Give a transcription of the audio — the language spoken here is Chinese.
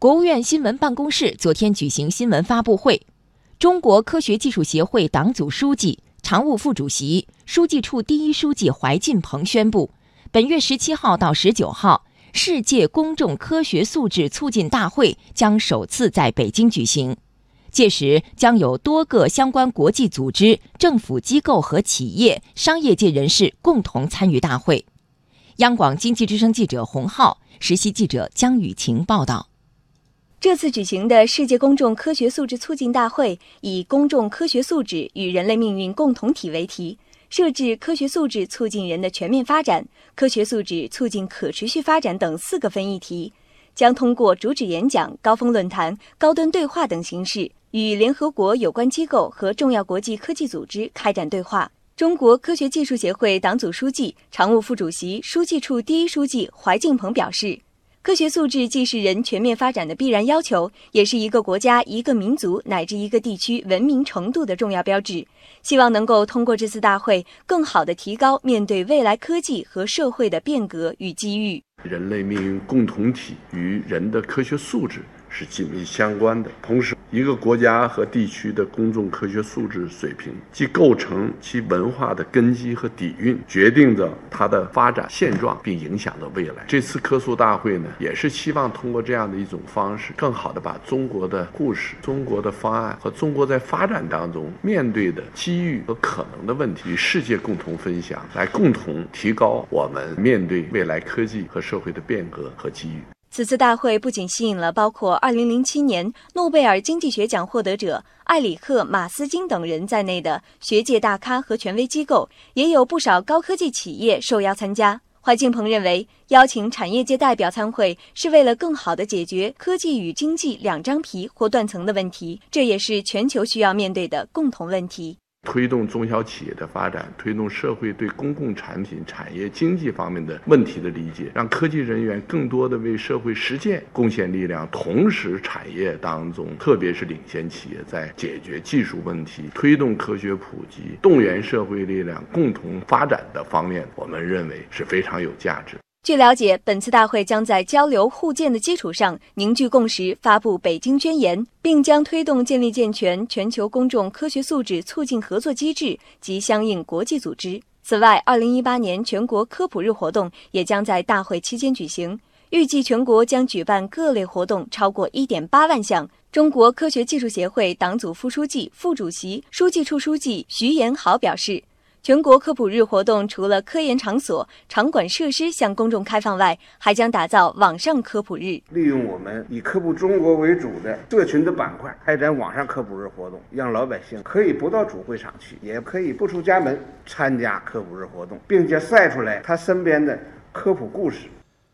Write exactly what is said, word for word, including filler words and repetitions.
国务院新闻办公室昨天举行新闻发布会，中国科学技术协会党组书记、常务副主席、书记处第一书记怀进鹏宣布，本月十七号到十九号，世界公众科学素质促进大会将首次在北京举行。届时将有多个相关国际组织、政府机构和企业、商业界人士共同参与大会。央广经济之声记者洪浩，实习记者江雨晴报道。这次举行的世界公众科学素质促进大会以公众科学素质与人类命运共同体为题，设置科学素质促进人的全面发展、科学素质促进可持续发展等四个分议题，将通过主旨演讲、高峰论坛、高端对话等形式与联合国有关机构和重要国际科技组织开展对话。中国科学技术协会党组书记、常务副主席、书记处第一书记怀进鹏表示，科学素质既是人全面发展的必然要求，也是一个国家、一个民族乃至一个地区文明程度的重要标志。希望能够通过这次大会，更好地提高面对未来科技和社会的变革与机遇。人类命运共同体与人的科学素质是紧密相关的，同时一个国家和地区的公众科学素质水平，既构成其文化的根基和底蕴，决定着它的发展现状，并影响着未来。这次科素大会呢，也是希望通过这样的一种方式，更好地把中国的故事、中国的方案和中国在发展当中面对的机遇和可能的问题与世界共同分享，来共同提高我们面对未来科技和社会的变革和机遇。此次大会不仅吸引了包括二零零七年诺贝尔经济学奖获得者埃里克·马斯金等人在内的学界大咖和权威机构，也有不少高科技企业受邀参加。怀进鹏认为，邀请产业界代表参会是为了更好地解决科技与经济两张皮或断层的问题，这也是全球需要面对的共同问题。推动中小企业的发展，推动社会对公共产品、产业经济方面的问题的理解，让科技人员更多的为社会实践贡献力量，同时产业当中，特别是领先企业在解决技术问题、推动科学普及、动员社会力量共同发展的方面，我们认为是非常有价值。据了解，本次大会将在交流互鉴的基础上凝聚共识，发布北京宣言，并将推动建立健全全球公众科学素质促进合作机制及相应国际组织。此外，二零一八年全国科普日活动也将在大会期间举行，预计全国将举办各类活动超过 一点八万项。中国科学技术协会党组副书记、副主席、书记处书记徐延豪表示，全国科普日活动除了科研场所、场馆设施向公众开放外，还将打造网上科普日，利用我们以科普中国为主的社群的板块，开展网上科普日活动，让老百姓可以不到主会场去，也可以不出家门参加科普日活动，并且晒出来他身边的科普故事。